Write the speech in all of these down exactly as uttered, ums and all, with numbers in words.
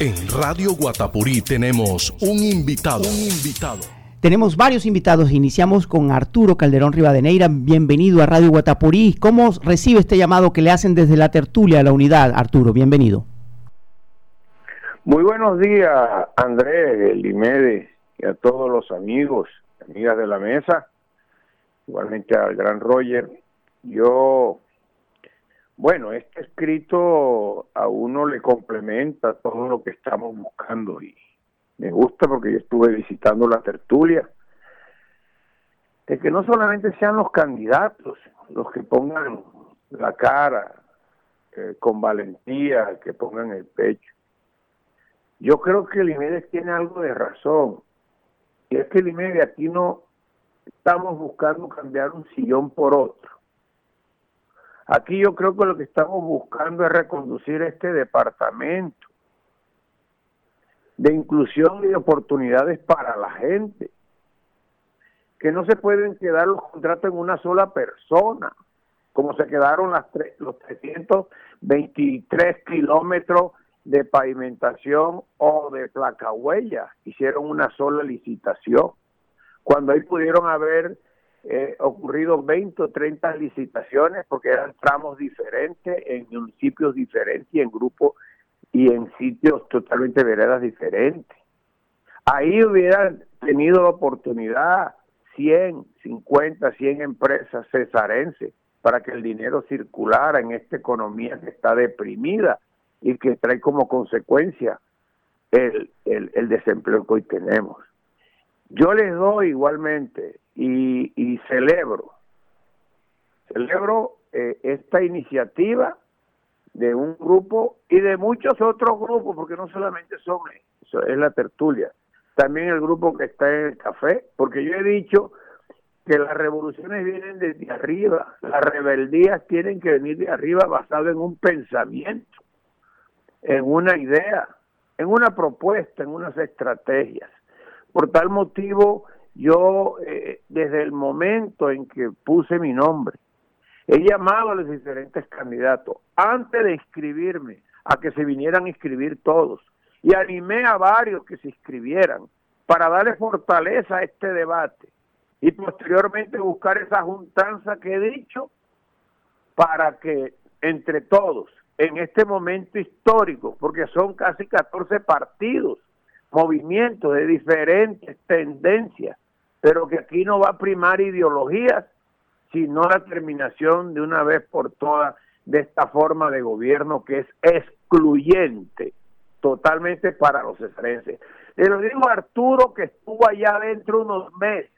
En Radio Guatapurí tenemos un invitado. Un invitado. Tenemos varios invitados. Iniciamos con Arturo Calderón Rivadeneira. Bienvenido a Radio Guatapurí. ¿Cómo recibe este llamado que le hacen desde la tertulia a la unidad? Arturo, bienvenido. Muy buenos días, Andrés Elimede, y a todos los amigos, amigas de la mesa. Igualmente al gran Roger. Yo... Bueno, este escrito a uno le complementa todo lo que estamos buscando y me gusta porque yo estuve visitando la tertulia, de que no solamente sean los candidatos los que pongan la cara eh, con valentía, que pongan el pecho. Yo creo que Imedes tiene algo de razón, y es que Imedes aquí no estamos buscando cambiar un sillón por otro. Aquí yo creo que lo que estamos buscando es reconducir este departamento de inclusión y de oportunidades para la gente, que no se pueden quedar los contratos en una sola persona, como se quedaron las tre- los trescientos veintitrés kilómetros de pavimentación o de placahuellas. Hicieron una sola licitación, cuando ahí pudieron haber... Eh, ocurrido veinte o treinta licitaciones, porque eran tramos diferentes, en municipios diferentes y en grupos y en sitios totalmente veredas diferentes. Ahí hubieran tenido la oportunidad cien, cincuenta, cien empresas cesarenses para que el dinero circulara en esta economía que está deprimida y que trae como consecuencia el, el, el desempleo que hoy tenemos. Yo les doy igualmente y, y celebro, celebro eh, esta iniciativa de un grupo y de muchos otros grupos, porque no solamente son, eso es la tertulia, también el grupo que está en el café, porque yo he dicho que las revoluciones vienen desde arriba, las rebeldías tienen que venir de arriba basado en un pensamiento, en una idea, en una propuesta, en unas estrategias. Por tal motivo, yo eh, desde el momento en que puse mi nombre, he llamado a los diferentes candidatos, antes de inscribirme, a que se vinieran a inscribir todos, y animé a varios que se inscribieran para darle fortaleza a este debate y posteriormente buscar esa juntanza que he dicho para que entre todos, en este momento histórico, porque son casi catorce partidos, movimientos de diferentes tendencias, pero que aquí no va a primar ideologías, sino la terminación de una vez por todas de esta forma de gobierno que es excluyente totalmente para los cesarenses. Le lo digo a Arturo, que estuvo allá adentro unos meses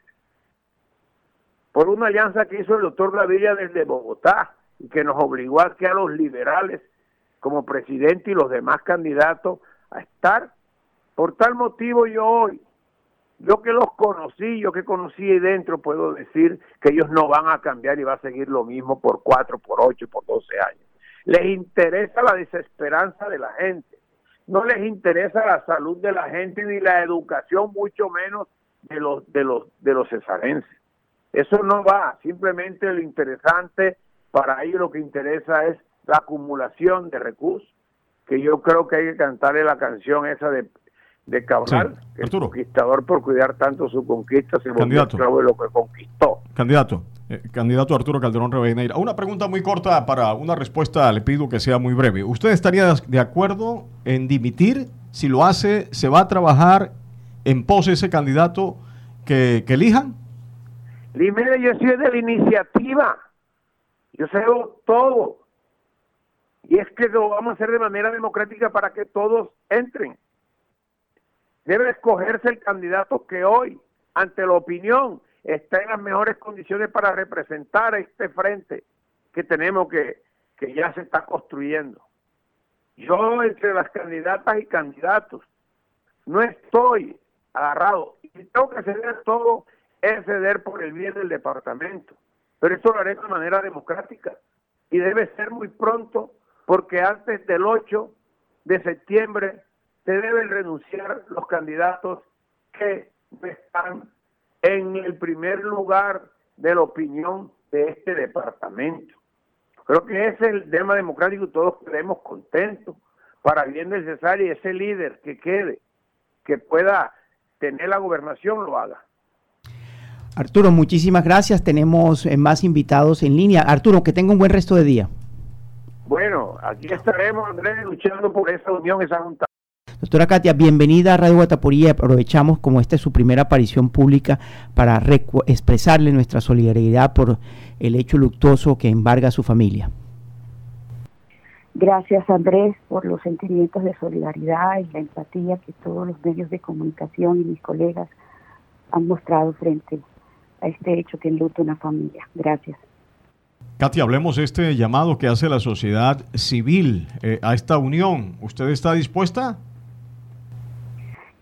por una alianza que hizo el doctor La Villa desde Bogotá y que nos obligó a que a los liberales como presidente y los demás candidatos a estar. Por tal motivo yo hoy, yo que los conocí, yo que conocí ahí dentro, puedo decir que ellos no van a cambiar y va a seguir lo mismo por cuatro, por ocho, por doce años. Les interesa la desesperanza de la gente, no les interesa la salud de la gente ni la educación, mucho menos de los de los de los cesarenses. Eso no va, simplemente lo interesante para ellos, lo que interesa es la acumulación de recursos, que yo creo que hay que cantarle la canción esa de de Cabral, sí, el conquistador por cuidar tanto su conquista se volvió esclavo de lo que conquistó. Candidato, eh, candidato Arturo Calderón Rivadeneira, una pregunta muy corta para una respuesta, le pido que sea muy breve. ¿Usted estaría de acuerdo en dimitir? Si lo hace, ¿se va a trabajar en pos de ese candidato que, que elijan? Dime, yo soy de la iniciativa, yo sé todo, y es que lo vamos a hacer de manera democrática para que todos entren. Debe escogerse el candidato que hoy, ante la opinión, está en las mejores condiciones para representar a este frente que tenemos, que, que ya se está construyendo. Yo, entre las candidatas y candidatos, no estoy agarrado. Y tengo que ceder todo, es ceder por el bien del departamento. Pero eso lo haré de manera democrática. Y debe ser muy pronto, porque antes del ocho de septiembre... se deben renunciar los candidatos que están en el primer lugar de la opinión de este departamento. Creo que ese es el tema democrático y todos quedemos contentos, para bien necesaria, ese líder que quede, que pueda tener la gobernación, lo haga. Arturo, muchísimas gracias. Tenemos más invitados en línea. Arturo, que tenga un buen resto de día. Bueno, aquí estaremos, Andrés, luchando por esa unión, esa junta. Doctora Katia, bienvenida a Radio Guatapurí. Aprovechamos, como esta es su primera aparición pública, para recu- expresarle nuestra solidaridad por el hecho luctuoso que embarga a su familia. Gracias, Andrés, por los sentimientos de solidaridad y la empatía que todos los medios de comunicación y mis colegas han mostrado frente a este hecho que enluta una familia. Gracias. Katia, hablemos de este llamado que hace la sociedad civil eh, a esta unión. ¿Usted está dispuesta?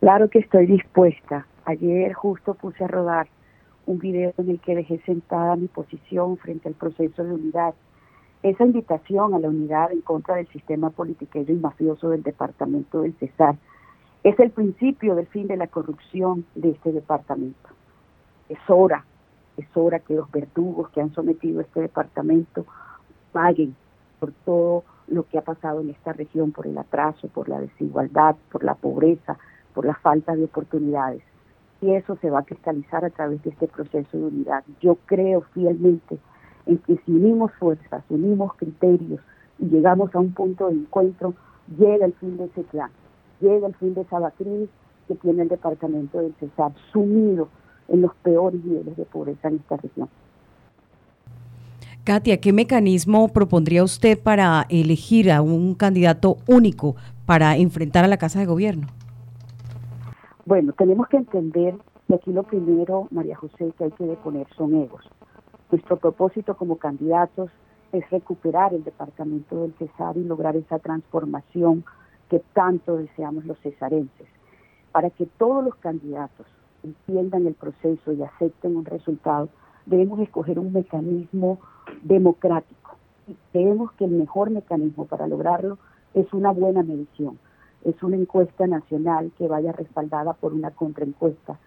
Claro que estoy dispuesta. Ayer justo puse a rodar un video en el que dejé sentada mi posición frente al proceso de unidad. Esa invitación a la unidad en contra del sistema politiquero y mafioso del departamento del Cesar es el principio del fin de la corrupción de este departamento. Es hora, es hora que los verdugos que han sometido a este departamento paguen por todo lo que ha pasado en esta región, por el atraso, por la desigualdad, por la pobreza, por la falta de oportunidades, y eso se va a cristalizar a través de este proceso de unidad. Yo creo fielmente en que si unimos fuerzas, unimos criterios y llegamos a un punto de encuentro, llega el fin de ese plan, llega el fin de esa crisis que tiene el departamento del Cesar sumido en los peores niveles de pobreza en esta región. Katia, ¿qué mecanismo propondría usted para elegir a un candidato único para enfrentar a la Casa de Gobierno? Bueno, tenemos que entender que aquí lo primero, María José, que hay que deponer son egos. Nuestro propósito como candidatos es recuperar el departamento del Cesar y lograr esa transformación que tanto deseamos los cesarenses. Para que todos los candidatos entiendan el proceso y acepten un resultado, debemos escoger un mecanismo democrático. Y creemos que el mejor mecanismo para lograrlo es una buena medición. Es una encuesta nacional que vaya respaldada por una contraencuesta,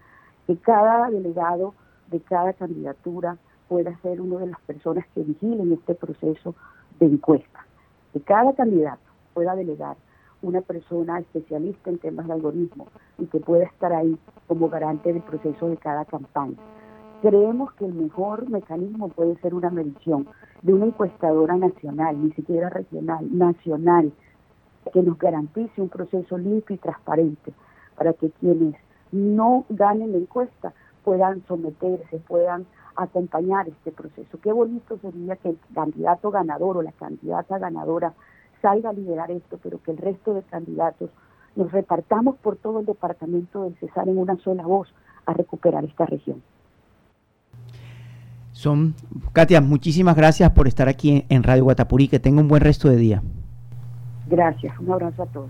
que cada delegado de cada candidatura pueda ser una de las personas que vigilen este proceso de encuesta, que cada candidato pueda delegar una persona especialista en temas de algoritmo y que pueda estar ahí como garante del proceso de cada campaña. Creemos que el mejor mecanismo puede ser una medición de una encuestadora nacional, ni siquiera regional, nacional, que nos garantice un proceso limpio y transparente para que quienes no ganen la encuesta puedan someterse, puedan acompañar este proceso. Qué bonito sería que el candidato ganador o la candidata ganadora salga a liderar esto, pero que el resto de candidatos nos repartamos por todo el departamento del Cesar en una sola voz a recuperar esta región. Son, Katia, muchísimas gracias por estar aquí en Radio Guatapurí. Que tenga un buen resto de día. Gracias, un abrazo a todos.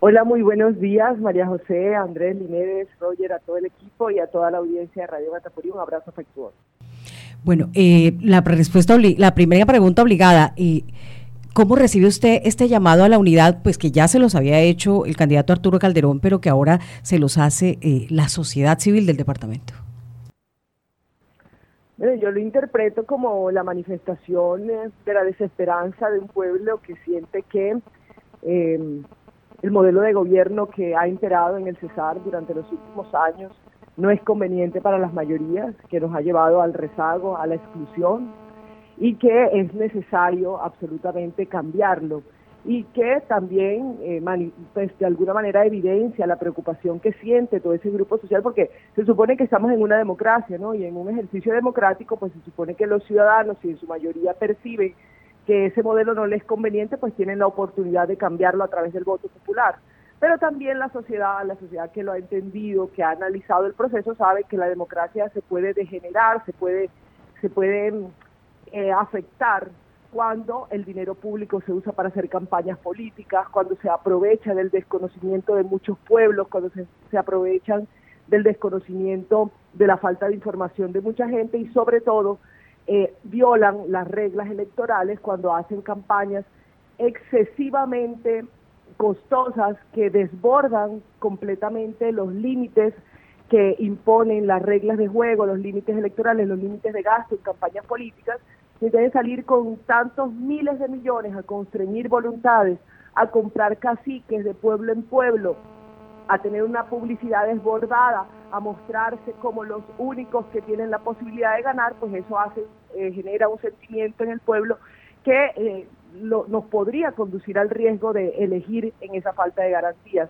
Hola, muy buenos días, María José, Andrés Línez, Roger, a todo el equipo y a toda la audiencia de Radio Matapurí, un abrazo afectuoso. Bueno, eh, la respuesta, la primera pregunta obligada, eh, ¿cómo recibe usted este llamado a la unidad? Pues que ya se los había hecho el candidato Arturo Calderón, pero que ahora se los hace eh, la sociedad civil del departamento. Bueno, yo lo interpreto como la manifestación de la desesperanza de un pueblo que siente que eh, el modelo de gobierno que ha imperado en el Cesar durante los últimos años no es conveniente para las mayorías, que nos ha llevado al rezago, a la exclusión, y que es necesario absolutamente cambiarlo, y que también eh, mani- pues de alguna manera evidencia la preocupación que siente todo ese grupo social, porque se supone que estamos en una democracia, ¿no? Y en un ejercicio democrático, pues se supone que los ciudadanos, si en su mayoría perciben que ese modelo no les es conveniente, pues tienen la oportunidad de cambiarlo a través del voto popular. Pero también la sociedad, la sociedad que lo ha entendido, que ha analizado el proceso, sabe que la democracia se puede degenerar, se puede, se puede eh, afectar, cuando el dinero público se usa para hacer campañas políticas, cuando se aprovecha del desconocimiento de muchos pueblos, cuando se, se aprovechan del desconocimiento de la falta de información de mucha gente y sobre todo eh, violan las reglas electorales cuando hacen campañas excesivamente costosas que desbordan completamente los límites que imponen las reglas de juego, los límites electorales, los límites de gasto en campañas políticas. Deben salir con tantos miles de millones a constreñir voluntades a comprar caciques de pueblo en pueblo, a tener una publicidad desbordada, a mostrarse como los únicos que tienen la posibilidad de ganar, pues eso hace eh, genera un sentimiento en el pueblo que eh, lo, nos podría conducir al riesgo de elegir en esa falta de garantías.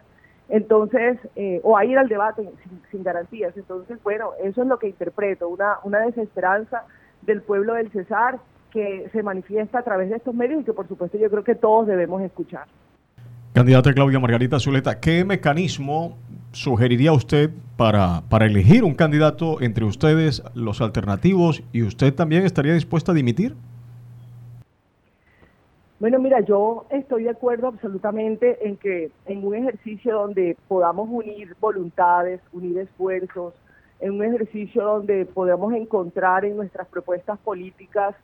Entonces, eh, o a ir al debate sin, sin garantías. Entonces, bueno, eso es lo que interpreto, una, una desesperanza del pueblo del Cesar que se manifiesta a través de estos medios y que, por supuesto, yo creo que todos debemos escuchar. Candidata Claudia Margarita Zuleta, ¿qué mecanismo sugeriría usted para, para elegir un candidato entre ustedes, los alternativos, y usted también estaría dispuesta a dimitir? Bueno, mira, yo estoy de acuerdo absolutamente en que en un ejercicio donde podamos unir voluntades, unir esfuerzos, en un ejercicio donde podamos encontrar en nuestras propuestas políticas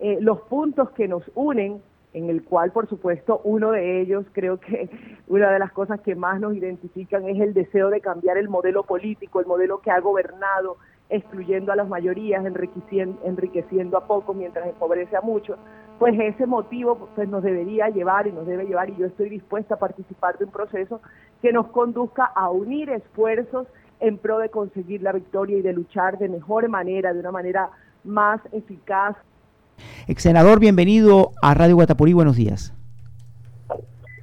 eh, los puntos que nos unen, en el cual, por supuesto, uno de ellos, creo que una de las cosas que más nos identifican es el deseo de cambiar el modelo político, el modelo que ha gobernado, excluyendo a las mayorías, enriqueciendo, enriqueciendo a pocos mientras empobrece a muchos, pues ese motivo pues, nos debería llevar y nos debe llevar, y yo estoy dispuesta a participar de un proceso que nos conduzca a unir esfuerzos en pro de conseguir la victoria y de luchar de mejor manera, de una manera más eficaz. Ex senador, bienvenido a Radio Guatapurí, buenos días.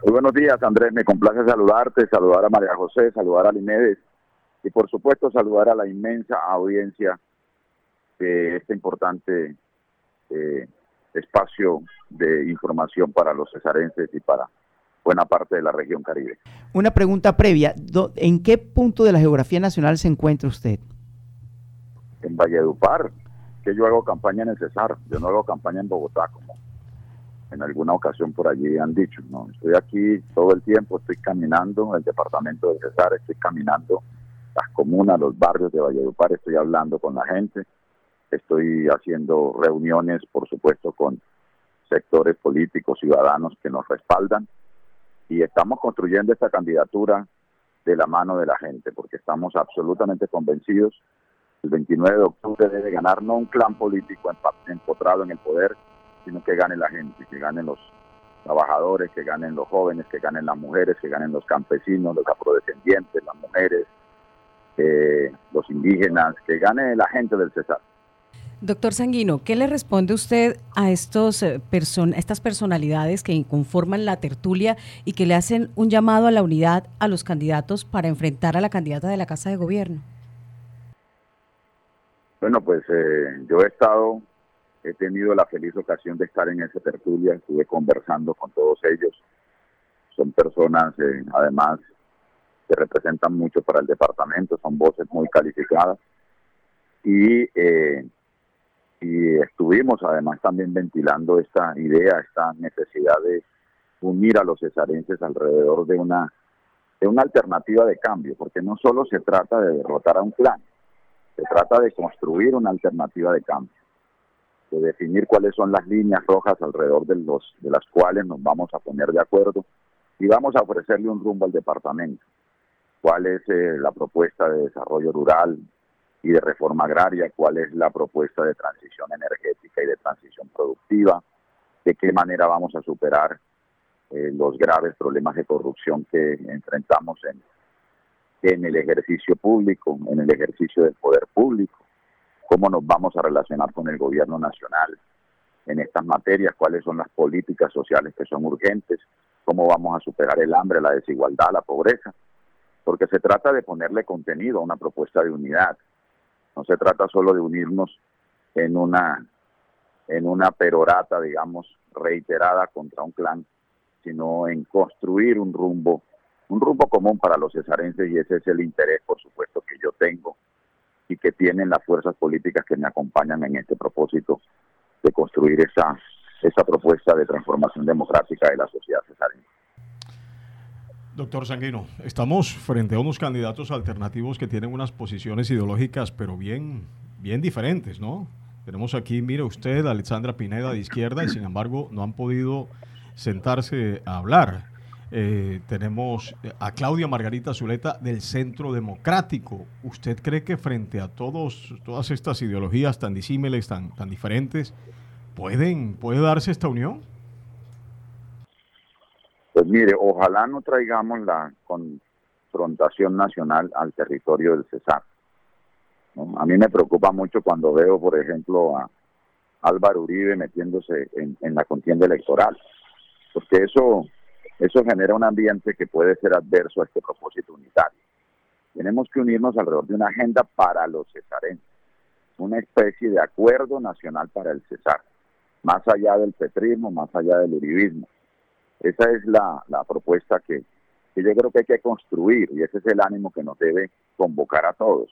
Muy buenos días, Andrés, me complace saludarte, saludar a María José, saludar a Imedes y por supuesto saludar a la inmensa audiencia de este importante eh, espacio de información para los cesarenses y para buena parte de la región Caribe. Una pregunta previa, ¿en qué punto de la geografía nacional se encuentra usted? En Valledupar. Que yo hago campaña en el Cesar, yo no hago campaña en Bogotá, como en alguna ocasión por allí han dicho, no, estoy aquí todo el tiempo, estoy caminando el departamento del Cesar, estoy caminando las comunas, los barrios de Valledupar, estoy hablando con la gente, estoy haciendo reuniones, por supuesto, con sectores políticos, ciudadanos que nos respaldan, y estamos construyendo esta candidatura de la mano de la gente, porque estamos absolutamente convencidos. El veintinueve de octubre debe ganar no un clan político empotrado en el poder, sino que gane la gente, que ganen los trabajadores, que ganen los jóvenes, que ganen las mujeres, que ganen los campesinos, los afrodescendientes, las mujeres, eh, los indígenas, que gane la gente del Cesar. Doctor Sanguino, ¿qué le responde usted a estos person- a estas personalidades que conforman la tertulia y que le hacen un llamado a la unidad a los candidatos para enfrentar a la candidata de la Casa de Gobierno? Bueno, pues eh, yo he estado, he tenido la feliz ocasión de estar en esa tertulia, estuve conversando con todos ellos. Son personas, eh, además, que representan mucho para el departamento, son voces muy calificadas. Y, eh, y estuvimos, además, también ventilando esta idea, esta necesidad de unir a los cesarenses alrededor de una, de una alternativa de cambio, porque no solo se trata de derrotar a un clan. Se trata de construir una alternativa de cambio, de definir cuáles son las líneas rojas alrededor de los de las cuales nos vamos a poner de acuerdo y vamos a ofrecerle un rumbo al departamento. ¿Cuál es eh, la propuesta de desarrollo rural y de reforma agraria? ¿Cuál es la propuesta de transición energética y de transición productiva? ¿De qué manera vamos a superar eh, los graves problemas de corrupción que enfrentamos en en el ejercicio público, en el ejercicio del poder público, cómo nos vamos a relacionar con el gobierno nacional en estas materias, cuáles son las políticas sociales que son urgentes, cómo vamos a superar el hambre, la desigualdad, la pobreza, porque se trata de ponerle contenido a una propuesta de unidad, no se trata solo de unirnos en una, en una perorata, digamos, reiterada contra un clan, sino en construir un rumbo Un rumbo común para los cesarenses, y ese es el interés, por supuesto, que yo tengo y que tienen las fuerzas políticas que me acompañan en este propósito de construir esa, esa propuesta de transformación democrática de la sociedad cesarense. Doctor Sanguino, estamos frente a unos candidatos alternativos que tienen unas posiciones ideológicas, pero bien, bien diferentes, ¿no? Tenemos aquí, mire usted, a Alexandra Pineda de izquierda, y sin embargo no han podido sentarse a hablar. Eh, tenemos a Claudia Margarita Zuleta del Centro Democrático. ¿Usted cree que frente a todos todas estas ideologías tan disímiles, tan tan diferentes, pueden puede darse esta unión? Pues mire, ojalá no traigamos la confrontación nacional al territorio del Cesar, ¿no? A mí me preocupa mucho cuando veo, por ejemplo, a Álvaro Uribe metiéndose en, en la contienda electoral, porque eso, eso genera un ambiente que puede ser adverso a este propósito unitario. Tenemos que unirnos alrededor de una agenda para los cesarenses, una especie de acuerdo nacional para el Cesar, más allá del petrismo, más allá del uribismo. Esa es la, la propuesta que, que yo creo que hay que construir, y ese es el ánimo que nos debe convocar a todos.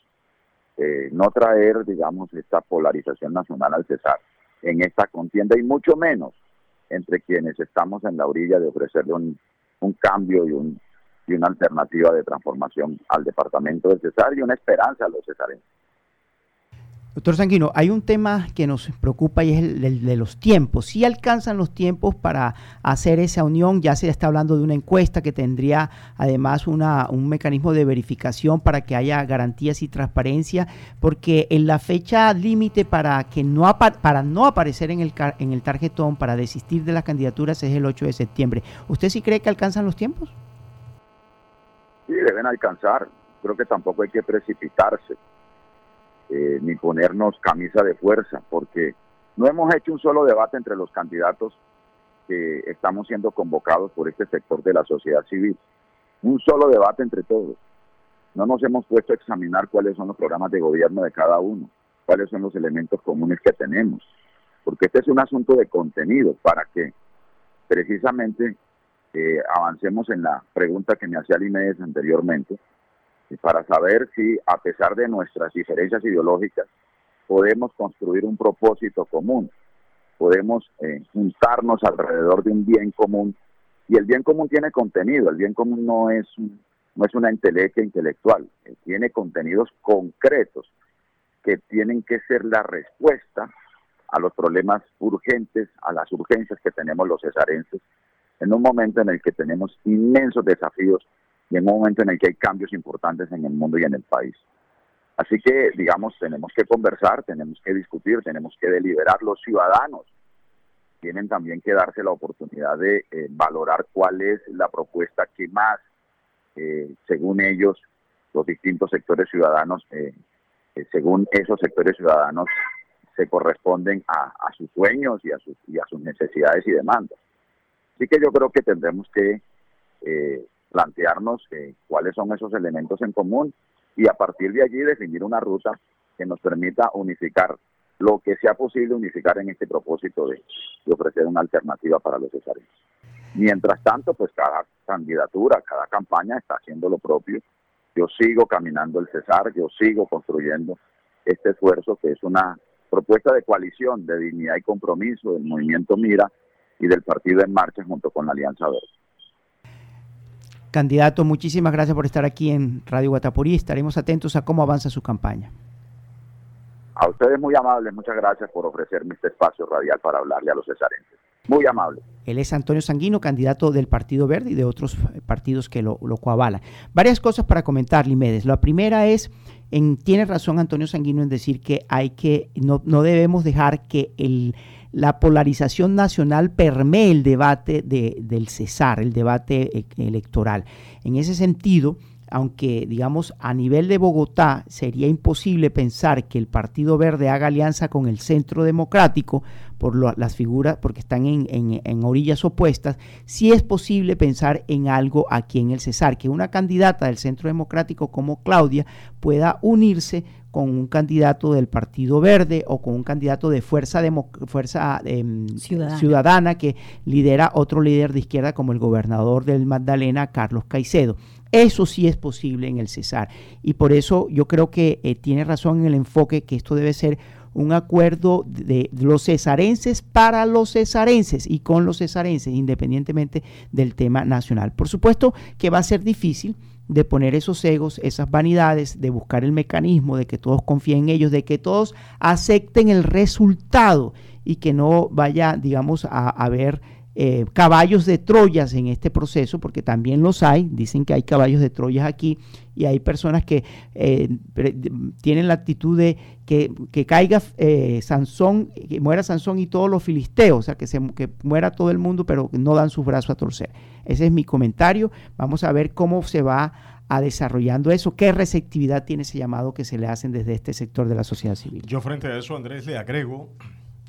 Eh, no traer, digamos, esta polarización nacional al Cesar en esta contienda, y mucho menos entre quienes estamos en la orilla de ofrecerle un, un cambio y, un, y una alternativa de transformación al departamento del Cesar y una esperanza a los cesarenses. Doctor Sanguino, hay un tema que nos preocupa y es el, el de los tiempos. ¿Sí alcanzan los tiempos para hacer esa unión? Ya se está hablando de una encuesta que tendría además una, un mecanismo de verificación para que haya garantías y transparencia, porque en la fecha límite para que no apa- para no aparecer en el car- en el tarjetón, para desistir de las candidaturas, es el ocho de septiembre. ¿Usted sí cree que alcanzan los tiempos? Sí, deben alcanzar. Creo que tampoco hay que precipitarse. Eh, ni ponernos camisa de fuerza, porque no hemos hecho un solo debate entre los candidatos que estamos siendo convocados por este sector de la sociedad civil, un solo debate entre todos. No nos hemos puesto a examinar cuáles son los programas de gobierno de cada uno, cuáles son los elementos comunes que tenemos, porque este es un asunto de contenido para que precisamente eh, avancemos en la pregunta que me hacía Imedes anteriormente, para saber si, a pesar de nuestras diferencias ideológicas, podemos construir un propósito común, podemos eh, juntarnos alrededor de un bien común, y el bien común tiene contenido. El bien común no es, no es una entelequia intelectual, eh, tiene contenidos concretos que tienen que ser la respuesta a los problemas urgentes, a las urgencias que tenemos los cesarenses, en un momento en el que tenemos inmensos desafíos y en un momento en el que hay cambios importantes en el mundo y en el país. Así que, digamos, tenemos que conversar, tenemos que discutir, tenemos que deliberar. Los ciudadanos tienen también que darse la oportunidad de eh, valorar cuál es la propuesta que más, eh, según ellos, los distintos sectores ciudadanos, eh, eh, según esos sectores ciudadanos, se corresponden a, a sus sueños y a sus, y a sus necesidades y demandas. Así que yo creo que tendremos que... Eh, plantearnos eh, cuáles son esos elementos en común y a partir de allí definir una ruta que nos permita unificar lo que sea posible unificar en este propósito de, de ofrecer una alternativa para los cesarenses. Mientras tanto, pues cada candidatura, cada campaña está haciendo lo propio. Yo sigo caminando el Cesar, yo sigo construyendo este esfuerzo que es una propuesta de coalición de dignidad y compromiso del movimiento Mira y del Partido en Marcha junto con la Alianza Verde. Candidato, muchísimas gracias por estar aquí en Radio Guatapurí. Estaremos atentos a cómo avanza su campaña. A ustedes muy amables, muchas gracias por ofrecerme este espacio radial para hablarle a los cesarenses. Muy amable. Él es Antonio Sanguino, candidato del Partido Verde y de otros partidos que lo, lo coavalan. Varias cosas para comentar, Limedes. La primera es, en, tiene razón Antonio Sanguino en decir que hay que no, no debemos dejar que el... la polarización nacional permea el debate de, del Cesar, el debate electoral. En ese sentido, aunque digamos a nivel de Bogotá sería imposible pensar que el Partido Verde haga alianza con el Centro Democrático por lo, las figuras, porque están en, en, en orillas opuestas, sí es posible pensar en algo aquí en el Cesar, que una candidata del Centro Democrático como Claudia pueda unirse con un candidato del Partido Verde o con un candidato de Fuerza, Democ- fuerza eh, ciudadana. ciudadana que lidera otro líder de izquierda como el gobernador del Magdalena, Carlos Caicedo. Eso sí es posible en el Cesar y por eso yo creo que eh, tiene razón en el enfoque que esto debe ser un acuerdo de los cesarenses para los cesarenses y con los cesarenses, independientemente del tema nacional. Por supuesto que va a ser difícil de poner esos egos, esas vanidades, de buscar el mecanismo, de que todos confíen en ellos, de que todos acepten el resultado y que no vaya, digamos, a haber eh, caballos de Troyas en este proceso, porque también los hay, dicen que hay caballos de Troyas aquí, y hay personas que eh, tienen la actitud de que, que caiga eh, Sansón, que muera Sansón y todos los filisteos, o sea, que, se, que muera todo el mundo, pero no dan sus brazos a torcer. Ese es mi comentario. Vamos a ver cómo se va a desarrollando eso, qué receptividad tiene ese llamado que se le hacen desde este sector de la sociedad civil. Yo frente a eso, Andrés, le agrego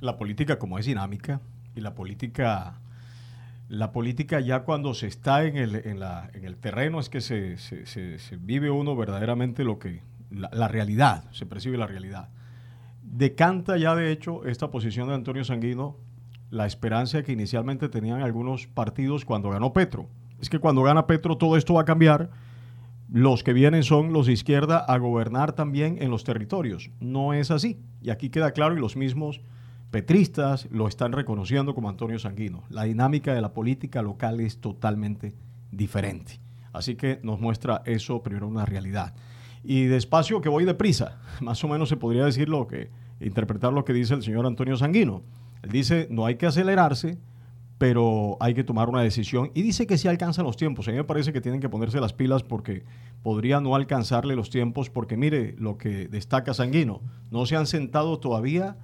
la política como es dinámica, y la política, la política ya cuando se está en el, en la, en el terreno es que se, se, se, se vive uno verdaderamente lo que, la, la realidad, se percibe la realidad. Decanta ya de hecho esta posición de Antonio Sanguino la esperanza que inicialmente tenían algunos partidos cuando ganó Petro. Es que cuando gana Petro todo esto va a cambiar. Los que vienen son los de izquierda a gobernar también en los territorios. No es así. Y aquí queda claro, y los mismos petristas lo están reconociendo como Antonio Sanguino. La dinámica de la política local es totalmente diferente. Así que nos muestra eso primero una realidad. Y despacio que voy deprisa, más o menos se podría decir lo que, interpretar lo que dice el señor Antonio Sanguino. Él dice, no hay que acelerarse, pero hay que tomar una decisión, y dice que sí alcanzan los tiempos. A mí me parece que tienen que ponerse las pilas porque podría no alcanzarle los tiempos, porque mire lo que destaca Sanguino, no se han sentado todavía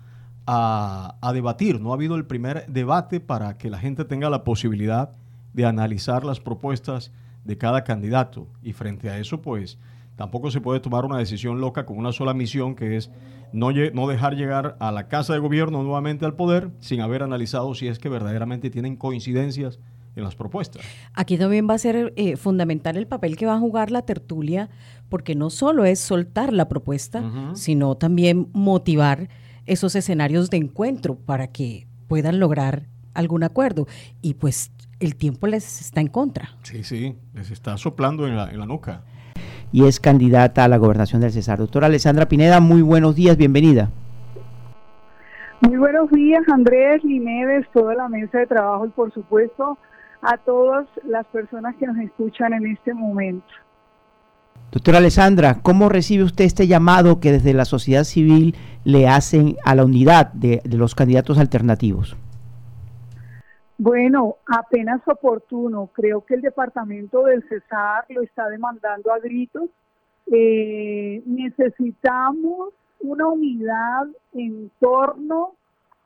a, a debatir, no ha habido el primer debate para que la gente tenga la posibilidad de analizar las propuestas de cada candidato, y frente a eso pues tampoco se puede tomar una decisión loca con una sola misión, que es no, no dejar llegar a la Casa de Gobierno nuevamente al poder sin haber analizado si es que verdaderamente tienen coincidencias en las propuestas. Aquí también va a ser eh, fundamental el papel que va a jugar la tertulia, porque no solo es soltar la propuesta, uh-huh, sino también motivar esos escenarios de encuentro para que puedan lograr algún acuerdo. Y pues el tiempo les está en contra. Sí, sí, les está soplando en la, en la nuca. Y es candidata a la gobernación del Cesar. Doctora Alessandra Pineda, muy buenos días, bienvenida. Muy buenos días, Andrés, Imedes, toda la mesa de trabajo y por supuesto a todas las personas que nos escuchan en este momento. Doctora Alessandra, ¿cómo recibe usted este llamado que desde la sociedad civil le hacen a la unidad de, de los candidatos alternativos? Bueno, apenas oportuno. Creo que el departamento del Cesar lo está demandando a gritos. Eh, necesitamos una unidad en torno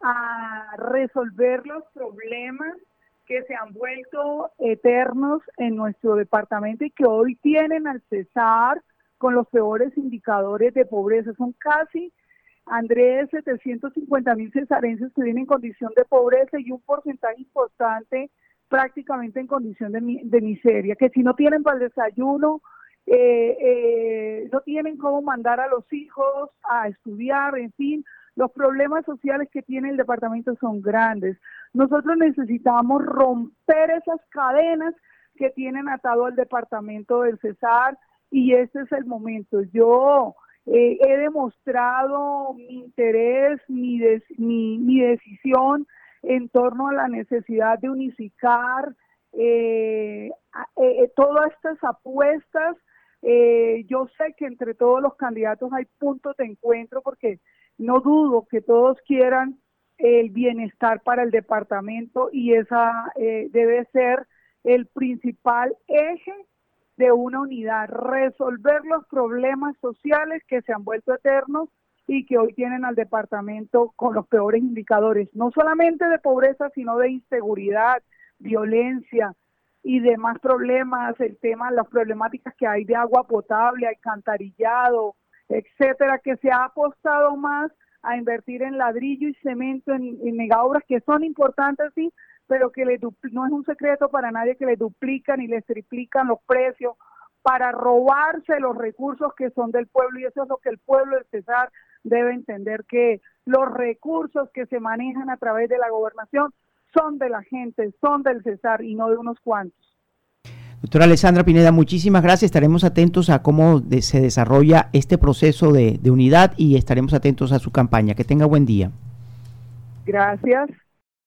a resolver los problemas que se han vuelto eternos en nuestro departamento y que hoy tienen al Cesar con los peores indicadores de pobreza. Son casi, Andrés, setecientos cincuenta mil cesarenses que viven en condición de pobreza y un porcentaje importante prácticamente en condición de, de miseria, que si no tienen para el desayuno, eh, eh, no tienen cómo mandar a los hijos a estudiar, en fin, los problemas sociales que tiene el departamento son grandes. Nosotros necesitamos romper esas cadenas que tienen atado al departamento del Cesar y este es el momento. Yo... Eh, he demostrado mi interés, mi, des, mi, mi decisión en torno a la necesidad de unificar eh, eh, todas estas apuestas. Eh, yo sé que entre todos los candidatos hay puntos de encuentro porque no dudo que todos quieran el bienestar para el departamento y esa eh, debe ser el principal eje de una unidad, resolver los problemas sociales que se han vuelto eternos y que hoy tienen al departamento con los peores indicadores, no solamente de pobreza, sino de inseguridad, violencia y demás problemas, el tema, las problemáticas que hay de agua potable, alcantarillado, etcétera, que se ha apostado más a invertir en ladrillo y cemento, en, en megaobras que son importantes, sí, pero que le dupl- no es un secreto para nadie que le duplican y les triplican los precios para robarse los recursos que son del pueblo, y eso es lo que el pueblo del Cesar debe entender, que los recursos que se manejan a través de la gobernación son de la gente, son del Cesar y no de unos cuantos. Doctora Alessandra Pineda, muchísimas gracias, estaremos atentos a cómo de- se desarrolla este proceso de-, de unidad y estaremos atentos a su campaña. Que tenga buen día. Gracias.